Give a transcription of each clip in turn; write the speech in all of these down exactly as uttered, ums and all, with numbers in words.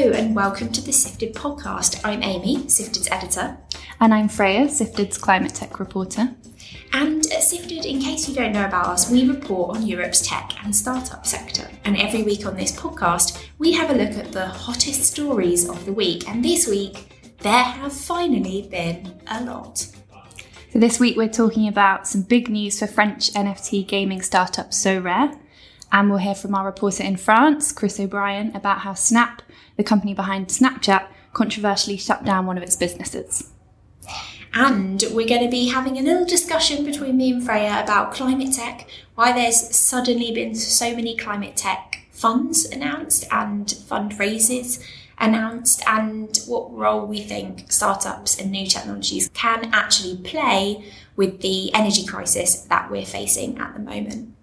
Hello and welcome to the Sifted podcast. I'm Amy, Sifted's editor. And I'm Freya, Sifted's climate tech reporter. And at Sifted, in case you don't know about us, we report on Europe's tech and startup sector. And every week on this podcast, we have a look at the hottest stories of the week. And this week, there have finally been a lot. So this week, we're talking about some big news for French N F T gaming startup Sorare. And we'll hear from our reporter in France, Chris O'Brien, about how Snap, the company behind Snapchat, controversially shut down one of its businesses. And we're going to be having a little discussion between me and Freya about climate tech, why there's suddenly been so many climate tech funds announced and fundraisers announced, and what role we think startups and new technologies can actually play with the energy crisis that we're facing at the moment.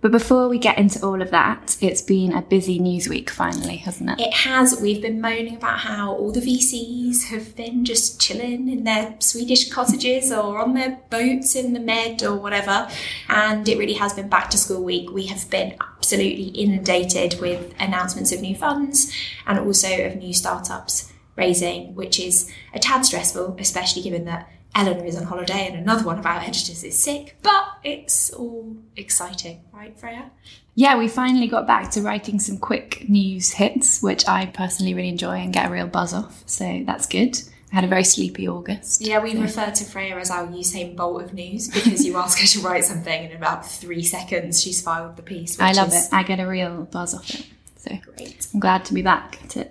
But before we get into all of that, it's been a busy news week finally, hasn't it? It has. We've been moaning about how all the V Cs have been just chilling in their Swedish cottages or on their boats in the Med or whatever. And it really has been back to school week. We have been absolutely inundated with announcements of new funds and also of new startups raising, which is a tad stressful, especially given that Eleanor is on holiday and another one of our editors is sick, but it's all exciting, right, Freya? Yeah, we finally got back to writing some quick news hits, which I personally really enjoy and get a real buzz off, so that's good. I had a very sleepy August. Yeah, we so. refer to Freya as our Usain Bolt of news because you ask her to write something and in about three seconds she's filed the piece. I love is... it. I get a real buzz off it, so great. I'm glad to be back at it.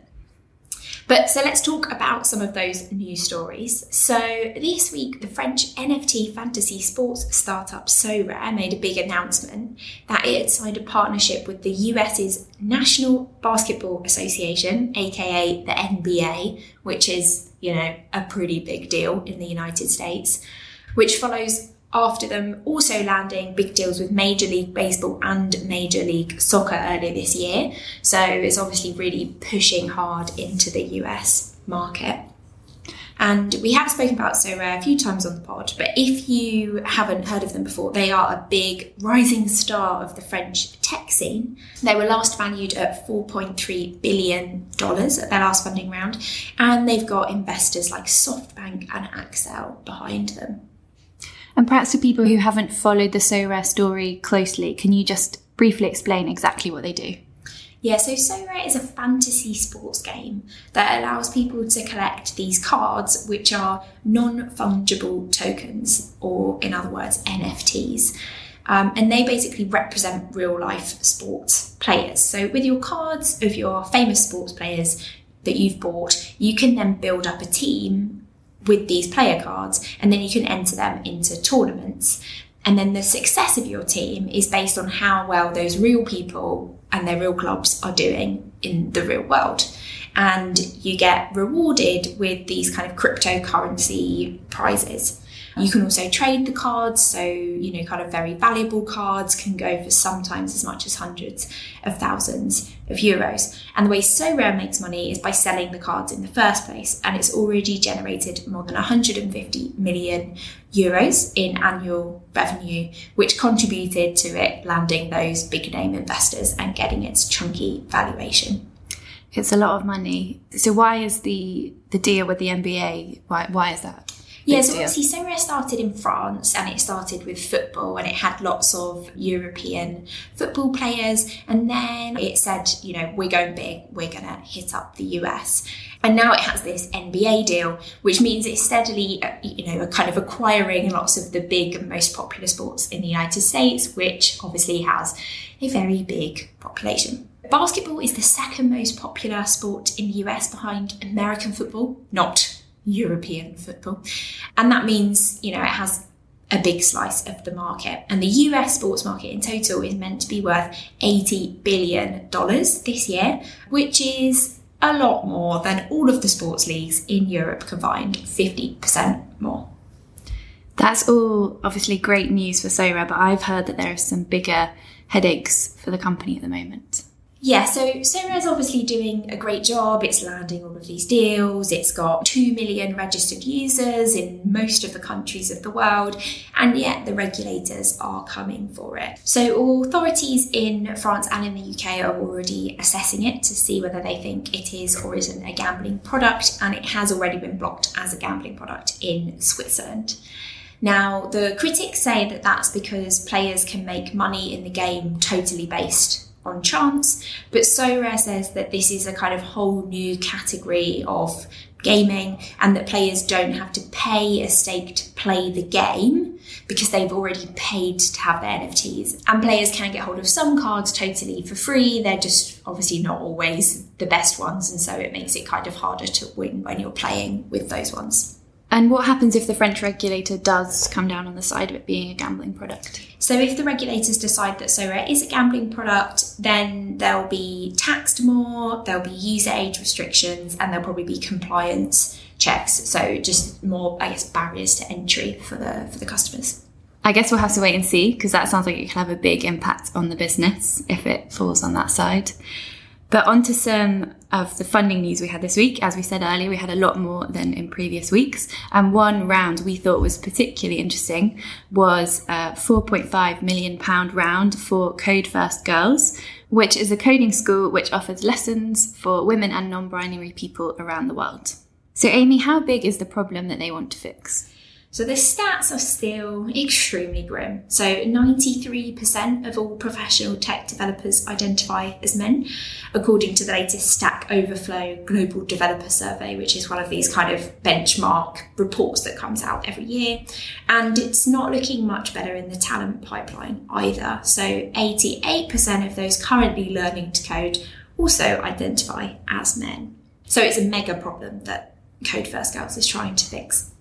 But so let's talk about some of those news stories. So this week, the French N F T fantasy sports startup Sorare made a big announcement that it had signed a partnership with the U S's National Basketball Association, aka the N B A, which is, you know, a pretty big deal in the United States, which follows after them also landing big deals with Major League Baseball and Major League Soccer earlier this year. So it's obviously really pushing hard into the U S market. And we have spoken about Sorare a few times on the pod, but if you haven't heard of them before, they are a big rising star of the French tech scene. They were last valued at four point three billion dollars at their last funding round, and they've got investors like SoftBank and Accel behind them. And perhaps for people who haven't followed the Sorare story closely, can you just briefly explain exactly what they do? Yeah, so Sorare is a fantasy sports game that allows people to collect these cards, which are non-fungible tokens, or in other words, N F Ts. Um, and they basically represent real-life sports players. So with your cards of your famous sports players that you've bought, you can then build up a team with these player cards, and then you can enter them into tournaments. And then the success of your team is based on how well those real people and their real clubs are doing in the real world. And you get rewarded with these kind of cryptocurrency prizes. You can also trade the cards, so, you know, kind of very valuable cards can go for sometimes as much as hundreds of thousands of euros. And the way Sorare makes money is by selling the cards in the first place, and it's already generated more than one hundred fifty million euros in annual revenue, which contributed to it landing those big name investors and getting its chunky valuation. It's a lot of money. So why is the the deal with the N B A, why why is that? Yeah, so obviously Sorare started in France, and it started with football, and it had lots of European football players, and then it said, you know, we're going big, we're going to hit up the U S. And now it has this N B A deal, which means it's steadily, you know, kind of acquiring lots of the big and most popular sports in the United States, which obviously has a very big population. Basketball is the second most popular sport in the U S behind American football, not European football, and that means, you know, it has a big slice of the market. And the U S sports market in total is meant to be worth eighty billion dollars this year, which is a lot more than all of the sports leagues in Europe combined, fifty percent more. That's all obviously great news for Sorare, but I've heard that there are some bigger headaches for the company at the moment. Yeah, so Sorare's obviously doing a great job. It's landing all of these deals. It's got two million registered users in most of the countries of the world, and yet the regulators are coming for it. So authorities in France and in the U K are already assessing it to see whether they think it is or isn't a gambling product, and it has already been blocked as a gambling product in Switzerland. Now, the critics say that that's because players can make money in the game totally based on chance, but Sorare says that this is a kind of whole new category of gaming and that players don't have to pay a stake to play the game because they've already paid to have their N F Ts. And players can get hold of some cards totally for free. They're just obviously not always the best ones, and so it makes it kind of harder to win when you're playing with those ones. And what happens if the French regulator does come down on the side of it being a gambling product? So if the regulators decide that Sorare is a gambling product, then they'll be taxed more, there'll be user age restrictions, and there'll probably be compliance checks. So just more, I guess, barriers to entry for the for the customers. I guess we'll have to wait and see, because that sounds like it could have a big impact on the business if it falls on that side. But on to some of the funding news we had this week. As we said earlier, we had a lot more than in previous weeks. And one round we thought was particularly interesting was a four point five million pounds round for Code First Girls, which is a coding school which offers lessons for women and non-binary people around the world. So Amy, how big is the problem that they want to fix? So the stats are still extremely grim. So ninety-three percent of all professional tech developers identify as men, according to the latest Stack Overflow Global Developer Survey, which is one of these kind of benchmark reports that comes out every year. And it's not looking much better in the talent pipeline either. So eighty-eight percent of those currently learning to code also identify as men. So it's a mega problem that Code First Girls is trying to fix.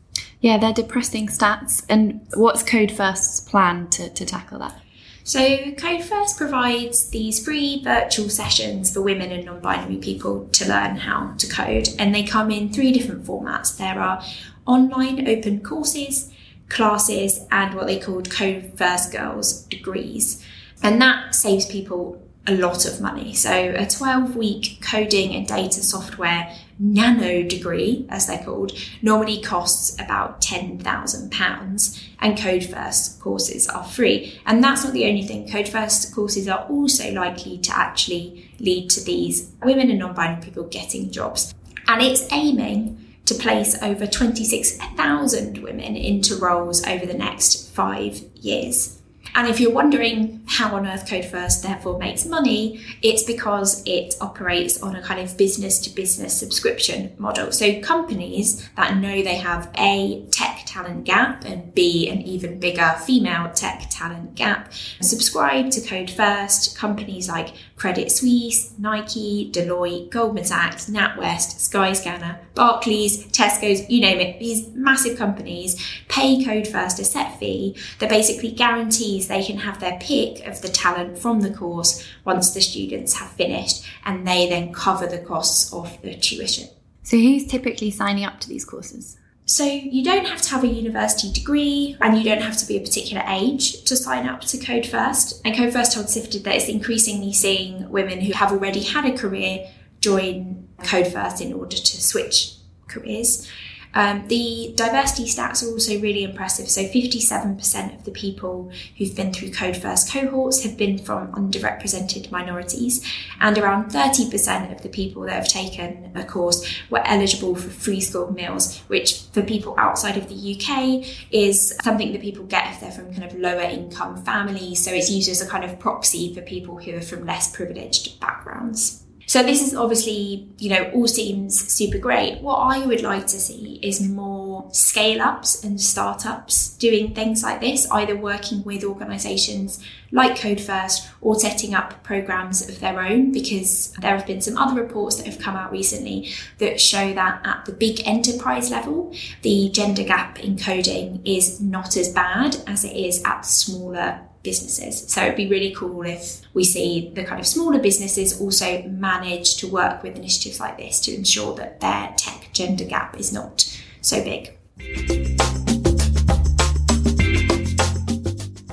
Yeah, they're depressing stats. And what's Code First's plan to, to tackle that? So Code First provides these free virtual sessions for women and non-binary people to learn how to code. And they come in three different formats. There are online open courses, classes, and what they called Code First Girls degrees. And that saves people a lot of money. So a twelve-week coding and data software nano degree, as they're called, normally costs about ten thousand pounds, and Code First courses are free. And that's not the only thing. Code First courses are also likely to actually lead to these women and non-binary people getting jobs. And it's aiming to place over twenty-six thousand women into roles over the next five years. And if you're wondering how on earth Code First therefore makes money, it's because it operates on a kind of business-to-business subscription model. So companies that know they have A, tech talent gap, and B, an even bigger female tech talent gap, subscribe to Code First. Companies like Credit Suisse, Nike, Deloitte, Goldman Sachs, NatWest, Skyscanner, Barclays, Tesco's, you name it, these massive companies pay Code First a set fee that basically guarantees they can have their pick of the talent from the course once the students have finished, and they then cover the costs of the tuition. So who's typically signing up to these courses? So you don't have to have a university degree, and you don't have to be a particular age to sign up to Code First. And Code First told Sifted that it's increasingly seeing women who have already had a career join Code First in order to switch careers. Um, the diversity stats are also really impressive. So fifty-seven percent of the people who've been through Code First cohorts have been from underrepresented minorities, and around thirty percent of the people that have taken a course were eligible for free school meals, which for people outside of the U K is something that people get if they're from kind of lower income families. So it's used as a kind of proxy for people who are from less privileged backgrounds. So this is obviously, you know, all seems super great. What I would like to see is more scale-ups and startups doing things like this, either working with organisations like Code First or setting up programmes of their own, because there have been some other reports that have come out recently that show that at the big enterprise level, the gender gap in coding is not as bad as it is at smaller businesses. So it'd be really cool if we see the kind of smaller businesses also manage to work with initiatives like this to ensure that their tech gender gap is not so big.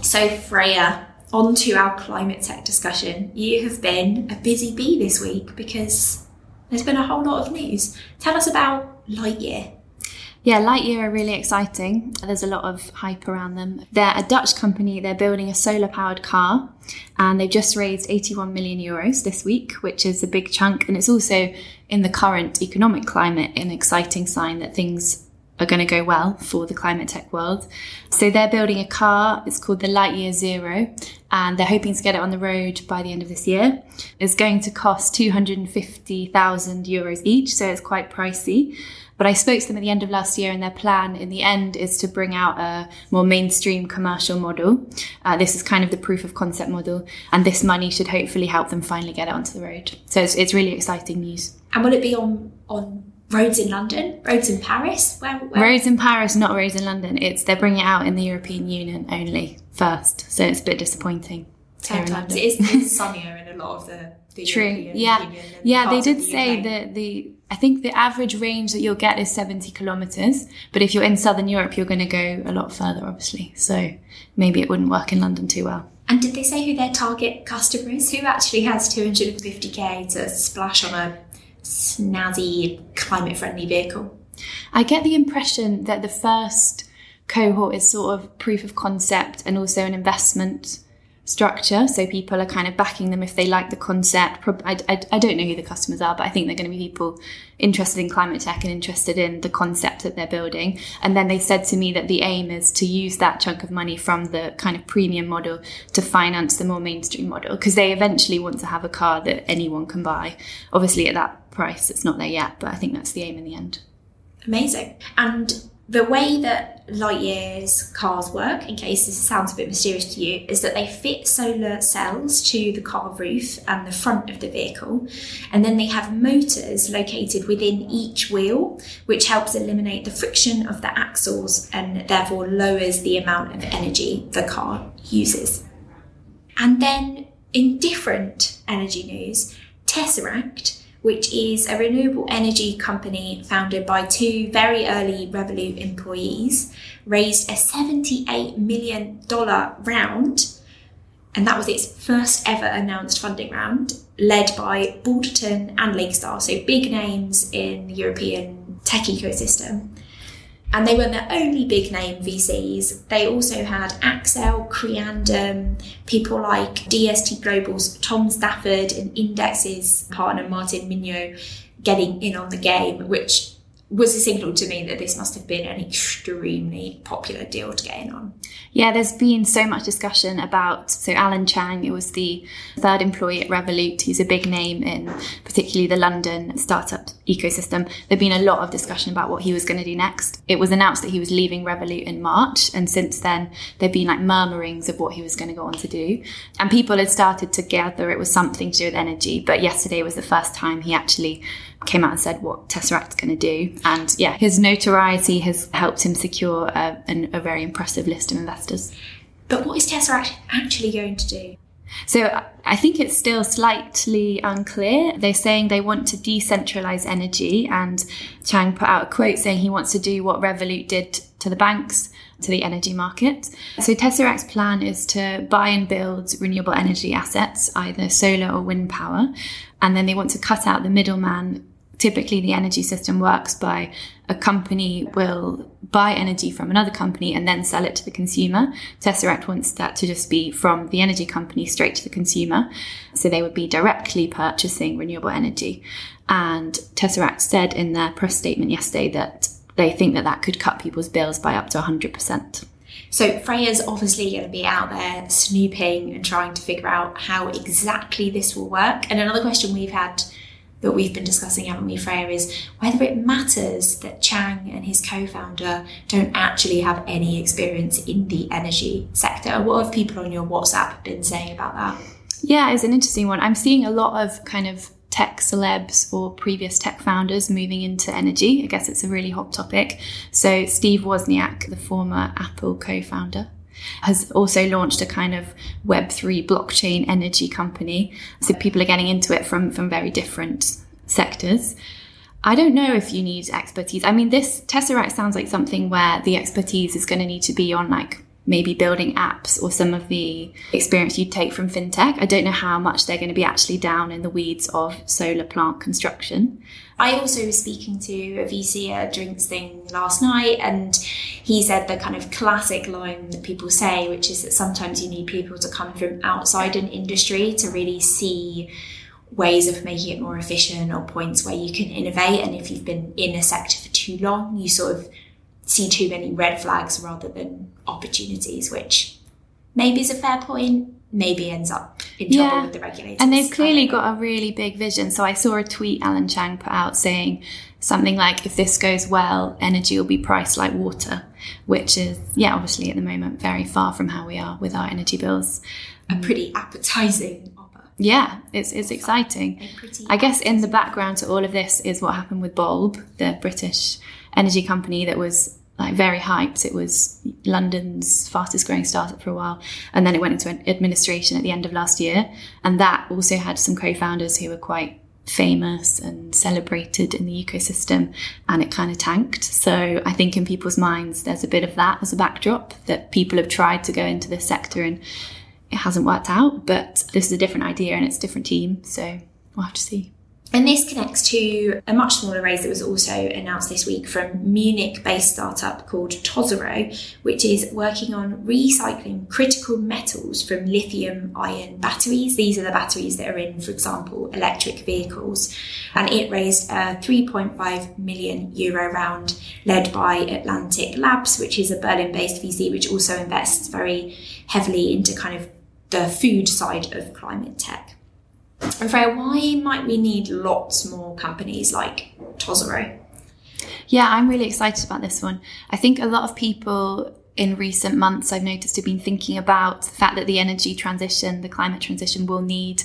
So Freya on to our climate tech discussion. You have been a busy bee this week because there's been a whole lot of news. Tell us about Lightyear. Yeah, Lightyear are really exciting. There's a lot of hype around them. They're a Dutch company. They're building a solar-powered car, and they've just raised eighty-one million euros this week, which is a big chunk. And it's also, in the current economic climate, an exciting sign that things are going to go well for the climate tech world. So they're building a car. It's called the Lightyear Zero, and they're hoping to get it on the road by the end of this year. It's going to cost two hundred fifty thousand euros each, so it's quite pricey. But I spoke to them at the end of last year, and their plan in the end is to bring out a more mainstream commercial model. Uh, this is kind of the proof of concept model, and this money should hopefully help them finally get it onto the road. So it's, it's really exciting news. And will it be on on roads in London? Roads in Paris? Where, where? Roads in Paris, not roads in London. It's they're bringing it out in the European Union only first. So it's a bit disappointing. Sometimes it is it's sunnier in a lot of the, the True. European yeah. Union. Yeah, they did the say that the... I think the average range that you'll get is seventy kilometres, but if you're in southern Europe, you're going to go a lot further, obviously. So maybe it wouldn't work in London too well. And did they say who their target customer is? Who actually has two hundred fifty k to splash on a snazzy, climate-friendly vehicle? I get the impression that the first cohort is sort of proof of concept and also an investment structure, so people are kind of backing them if they like the concept. I, I, I don't know who the customers are, but I think they're going to be people interested in climate tech and interested in the concept that they're building. And then they said to me that the aim is to use that chunk of money from the kind of premium model to finance the more mainstream model, because they eventually want to have a car that anyone can buy. Obviously at that price it's not there yet, but I think that's the aim in the end. Amazing. And the way that Lightyear's cars work, in case this sounds a bit mysterious to you, is that they fit solar cells to the car roof and the front of the vehicle, and then they have motors located within each wheel, which helps eliminate the friction of the axles and therefore lowers the amount of energy the car uses. And then in different energy news, Tesseract, which is a renewable energy company founded by two very early Revolut employees, raised a seventy-eight million dollars round, and that was its first ever announced funding round, led by Balderton and Lakestar, so big names in the European tech ecosystem. And they weren't the only big name V Cs. They also had Accel, Creandum, people like D S T Global's Tom Stafford and Index's partner Martin Mignot getting in on the game, which was a signal to me that this must have been an extremely popular deal to get in on. Yeah, there's been so much discussion about, so Alan Chang, it was the third employee at Revolut. He's a big name in particularly the London startup ecosystem. There'd been a lot of discussion about what he was going to do next. It was announced that he was leaving Revolut in March, and since then there'd been like murmurings of what he was going to go on to do. And people had started to gather it was something to do with energy, but yesterday was the first time he actually came out and said what Tesseract's going to do. And yeah, his notoriety has helped him secure a, an, a very impressive list of investors. But what is Tesseract actually going to do? So I think it's still slightly unclear. They're saying they want to decentralise energy, and Chang put out a quote saying he wants to do what Revolut did to the banks, to the energy market. So Tesseract's plan is to buy and build renewable energy assets, either solar or wind power, and then they want to cut out the middleman. Typically, the energy system works by a company will buy energy from another company and then sell it to the consumer. Tesseract wants that to just be from the energy company straight to the consumer. So they would be directly purchasing renewable energy. And Tesseract said in their press statement yesterday that they think that that could cut people's bills by up to one hundred percent. So Freya's obviously going to be out there snooping and trying to figure out how exactly this will work. And another question we've had that we've been discussing, haven't we, Freya, is whether it matters that Chang and his co-founder don't actually have any experience in the energy sector. What have people on your WhatsApp been saying about that? Yeah, it's an interesting one. I'm seeing a lot of kind of tech celebs or previous tech founders moving into energy. I guess it's a really hot topic. So Steve Wozniak, the former Apple co-founder, has also launched a kind of web three blockchain energy company. So people are getting into it from, from very different sectors. I don't know if you need expertise. I mean, this Tesseract sounds like something where the expertise is going to need to be on like maybe building apps or some of the experience you'd take from fintech. I don't know how much they're going to be actually down in the weeds of solar plant construction. I also was speaking to a V C at a drinks thing last night, and he said the kind of classic line that people say, which is that sometimes you need people to come from outside an industry to really see ways of making it more efficient or points where you can innovate. And if you've been in a sector for too long, you sort of see too many red flags rather than opportunities, which maybe is a fair point, maybe ends up in trouble yeah. with the regulators. And they've clearly got a really big vision. So I saw a tweet Alan Chang put out saying something like, if this goes well, energy will be priced like water, which is, yeah, obviously at the moment, very far from how we are with our energy bills. A pretty appetising offer. Yeah, it's it's exciting. I guess in the background to all of this is what happened with Bulb, the British energy company that was like very hyped. It was London's fastest growing startup for a while. And then it went into administration at the end of last year. And that also had some co-founders who were quite famous and celebrated in the ecosystem, and it kind of tanked. So I think in people's minds, there's a bit of that as a backdrop, that people have tried to go into this sector and it hasn't worked out, but this is a different idea and it's a different team. So we'll have to see. And this connects to a much smaller raise that was also announced this week from Munich-based startup called toZero, which is working on recycling critical metals from lithium-ion batteries. These are the batteries that are in, for example, electric vehicles. And it raised a three point five million euro round led by Atlantic Labs, which is a Berlin-based V C, which also invests very heavily into kind of the food side of climate tech. And Freya, why might we need lots more companies like toZero? Yeah, I'm really excited about this one. I think a lot of people in recent months I've noticed have been thinking about the fact that the energy transition, the climate transition will need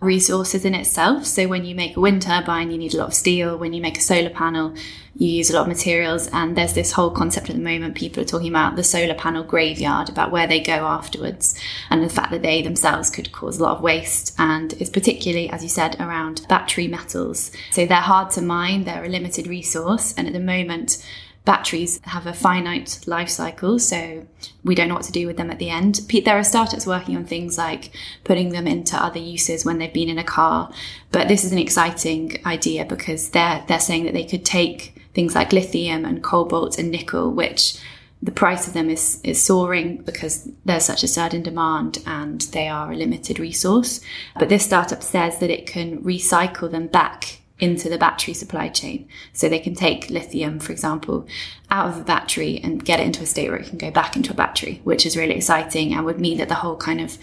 resources in itself. So when you make a wind turbine, you need a lot of steel. When you make a solar panel, you use a lot of materials. And there's this whole concept at the moment, people are talking about the solar panel graveyard, about where they go afterwards, and the fact that they themselves could cause a lot of waste. And it's particularly, as you said, around battery metals. So they're hard to mine, they're a limited resource. And at the moment, batteries have a finite life cycle, so we don't know what to do with them at the end. There are startups working on things like putting them into other uses when they've been in a car. But this is an exciting idea because they're, they're saying that they could take things like lithium and cobalt and nickel, which the price of them is, is soaring because there's such a sudden demand and they are a limited resource. But this startup says that it can recycle them back into the battery supply chain. So they can take lithium, for example, out of a battery and get it into a state where it can go back into a battery, which is really exciting and would mean that the whole kind of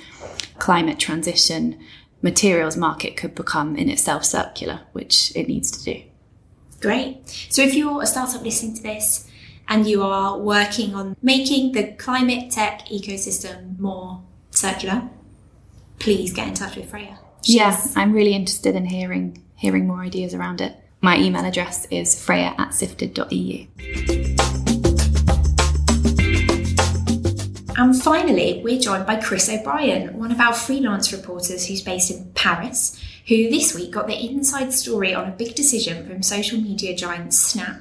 climate transition materials market could become in itself circular, which it needs to do. Great. So if you're a startup listening to this and you are working on making the climate tech ecosystem more circular, please get in touch with Freya. Yes, yeah, I'm really interested in hearing hearing more ideas around it. My email address is freya at sifted dot e u. And finally, we're joined by Chris O'Brien, one of our freelance reporters who's based in Paris, who this week got the inside story on a big decision from social media giant Snap,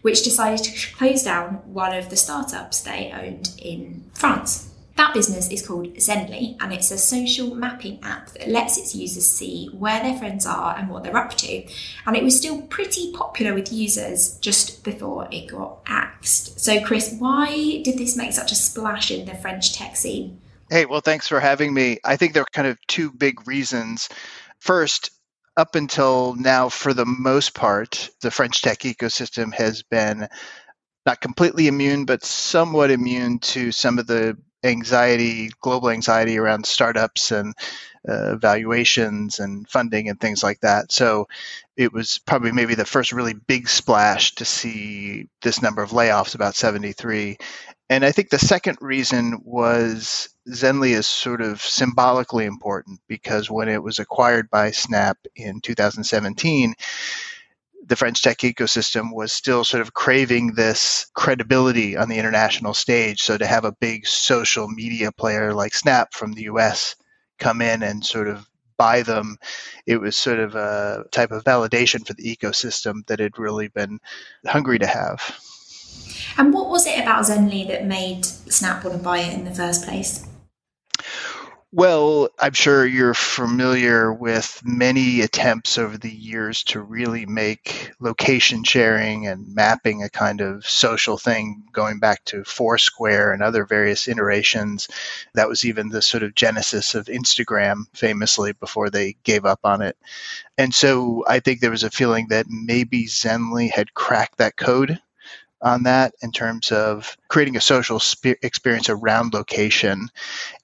which decided to close down one of the startups they owned in France. That business is called Zenly, and it's a social mapping app that lets its users see where their friends are and what they're up to. And it was still pretty popular with users just before it got axed. So Chris, why did this make such a splash in the French tech scene? Hey, well, thanks for having me. I think there are kind of two big reasons. First, up until now, for the most part, the French tech ecosystem has been not completely immune, but somewhat immune to some of the anxiety, global anxiety around startups and uh, valuations and funding and things like that. So it was probably maybe the first really big splash to see this number of layoffs, about seventy-three. And I think the second reason was Zenly is sort of symbolically important because when it was acquired by Snap in two thousand seventeen, the French tech ecosystem was still sort of craving this credibility on the international stage. So to have a big social media player like Snap from the U S come in and sort of buy them, it was sort of a type of validation for the ecosystem that had really been hungry to have. And what was it about Zenly that made Snap want to buy it in the first place? Well, I'm sure you're familiar with many attempts over the years to really make location sharing and mapping a kind of social thing, going back to Foursquare and other various iterations. That was even the sort of genesis of Instagram, famously, before they gave up on it. And so I think there was a feeling that maybe Zenly had cracked that code on that in terms of creating a social spe- experience around location.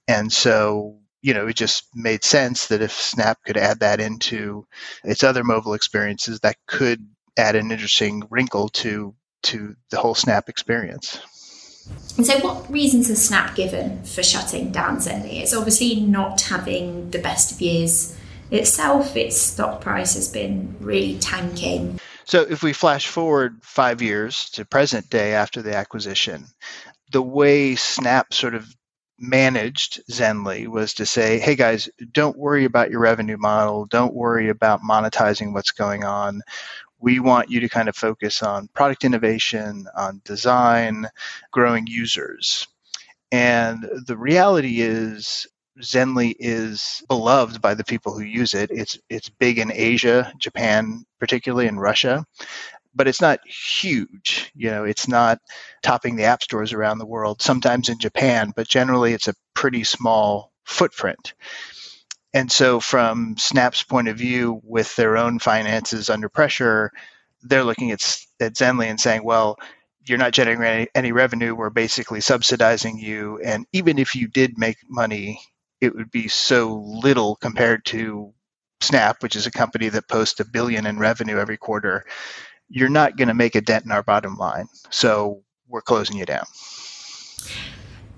And so, you know, it just made sense that if Snap could add that into its other mobile experiences, that could add an interesting wrinkle to to the whole Snap experience. And so what reasons has Snap given for shutting down Zenly? It's obviously not having the best of years itself. Its stock price has been really tanking. So if we flash forward five years to present day after the acquisition, the way Snap sort of managed Zenly was to say, hey guys, don't worry about your revenue model. Don't worry about monetizing what's going on. We want you to kind of focus on product innovation, on design, growing users. And the reality is, Zenly is beloved by the people who use it. It's it's big in Asia, Japan, particularly in Russia, but it's not huge. You know, it's not topping the app stores around the world, sometimes in Japan, but generally it's a pretty small footprint. And so from Snap's point of view, with their own finances under pressure, they're looking at, at Zenly and saying, well, you're not generating any revenue. We're basically subsidizing you. And even if you did make money, it would be so little compared to Snap, which is a company that posts a billion in revenue every quarter. You're not going to make a dent in our bottom line. So we're closing you down.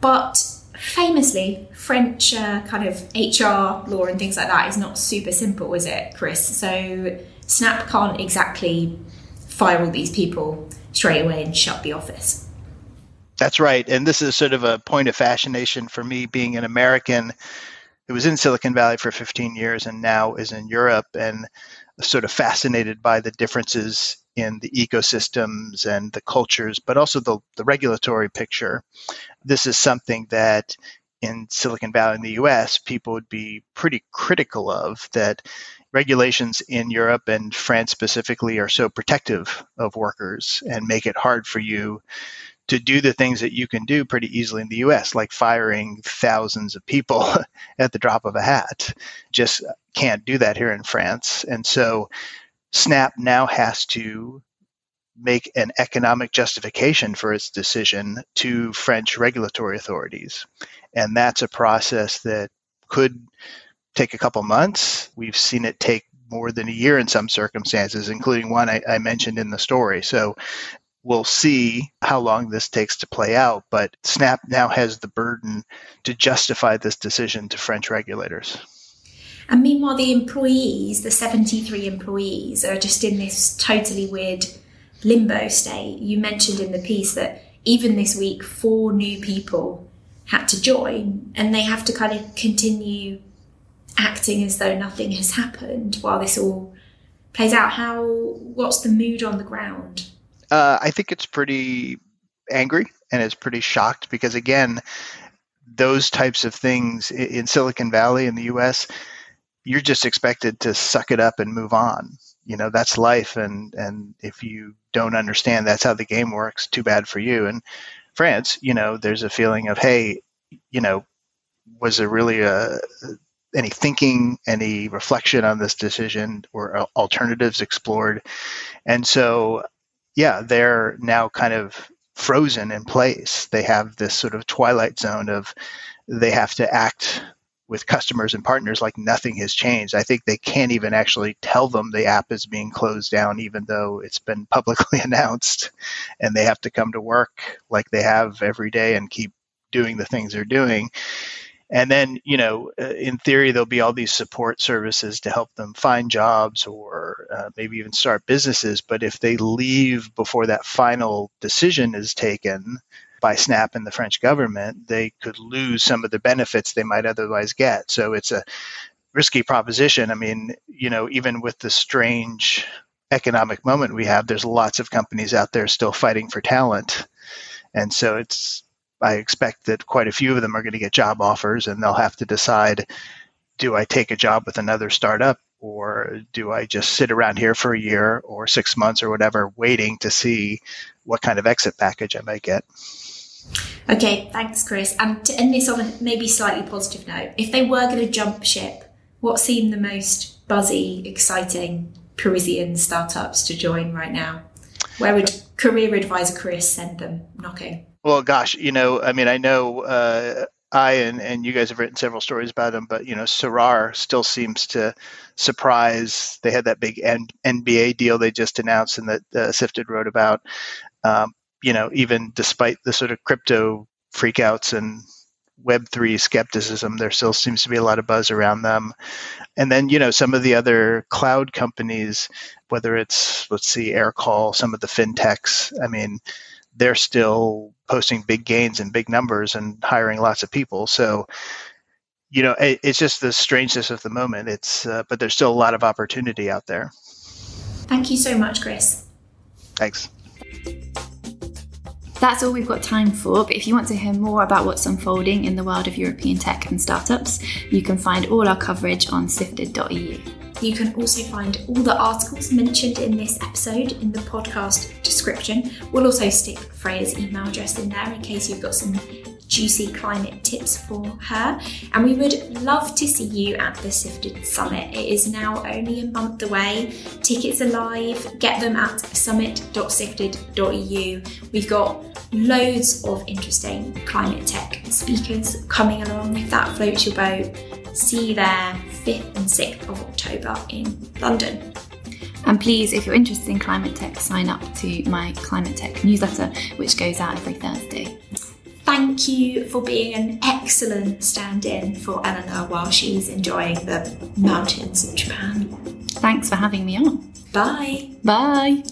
But famously, French uh, kind of H R law and things like that is not super simple, is it, Chris? So Snap can't exactly fire all these people straight away and shut the office. That's right. And this is sort of a point of fascination for me being an American who was in Silicon Valley for fifteen years and now is in Europe, and sort of fascinated by the differences in the ecosystems and the cultures, but also the, the regulatory picture. This is something that in Silicon Valley in the U S, people would be pretty critical of, that regulations in Europe and France specifically are so protective of workers and make it hard for you to do the things that you can do pretty easily in the U S, like firing thousands of people at the drop of a hat. Just can't do that here in France. And so Snap now has to make an economic justification for its decision to French regulatory authorities. And that's a process that could take a couple months. We've seen it take more than a year in some circumstances, including one I, I mentioned in the story. So we'll see how long this takes to play out. But Snap now has the burden to justify this decision to French regulators. And meanwhile, the employees, the seventy-three employees, are just in this totally weird limbo state. You mentioned in the piece that even this week, four new people had to join, and they have to kind of continue acting as though nothing has happened while this all plays out. How? What's the mood on the ground? Uh, I think it's pretty angry, and it's pretty shocked, because again, those types of things in Silicon Valley in the U S, you're just expected to suck it up and move on. You know, that's life, and and if you don't understand that's how the game works, too bad for you. And France, you know, there's a feeling of, hey, you know, was there really a any thinking, any reflection on this decision, or alternatives explored? And so, yeah, they're now kind of frozen in place. They have this sort of twilight zone of they have to act with customers and partners like nothing has changed. I think they can't even actually tell them the app is being closed down, even though it's been publicly announced, and they have to come to work like they have every day and keep doing the things they're doing. And then, you know, in theory, there'll be all these support services to help them find jobs or uh, maybe even start businesses. But if they leave before that final decision is taken by Snap and the French government, they could lose some of the benefits they might otherwise get. So it's a risky proposition. I mean, you know, even with the strange economic moment we have, there's lots of companies out there still fighting for talent. And so it's, I expect that quite a few of them are going to get job offers, and they'll have to decide, do I take a job with another startup, or do I just sit around here for a year or six months or whatever, waiting to see what kind of exit package I might get? Okay, thanks, Chris. And to end this on a maybe slightly positive note, if they were going to jump ship, what seemed the most buzzy, exciting Parisian startups to join right now? Where would career advisor Chris send them knocking? Well, gosh, you know, I mean, I know uh, I and, and you guys have written several stories about them, but, you know, Sorare still seems to surprise. They had that big N B A deal they just announced and that uh, Sifted wrote about, um, you know, even despite the sort of crypto freakouts and Web three skepticism, there still seems to be a lot of buzz around them. And then, you know, some of the other cloud companies, whether it's, let's see, Aircall, some of the fintechs, I mean, they're still posting big gains and big numbers and hiring lots of people. So, you know, it, it's just the strangeness of the moment. It's, uh, but there's still a lot of opportunity out there. Thank you so much, Chris. Thanks. That's all we've got time for, but if you want to hear more about what's unfolding in the world of European tech and startups, you can find all our coverage on sifted dot e u. You can also find all the articles mentioned in this episode in the podcast description. We'll also stick Freya's email address in there in case you've got some juicy climate tips for her. And we would love to see you at the Sifted Summit. It is now only a month away. Tickets are live. Get them at summit dot sifted dot e u. We've got loads of interesting climate tech speakers coming along. If that floats your boat, see you there fifth and sixth of October in London. And please, if you're interested in climate tech, sign up to my climate tech newsletter, which goes out every Thursday. Thank you for being an excellent stand-in for Eleanor while she's enjoying the mountains of Japan. Thanks for having me on. Bye. Bye.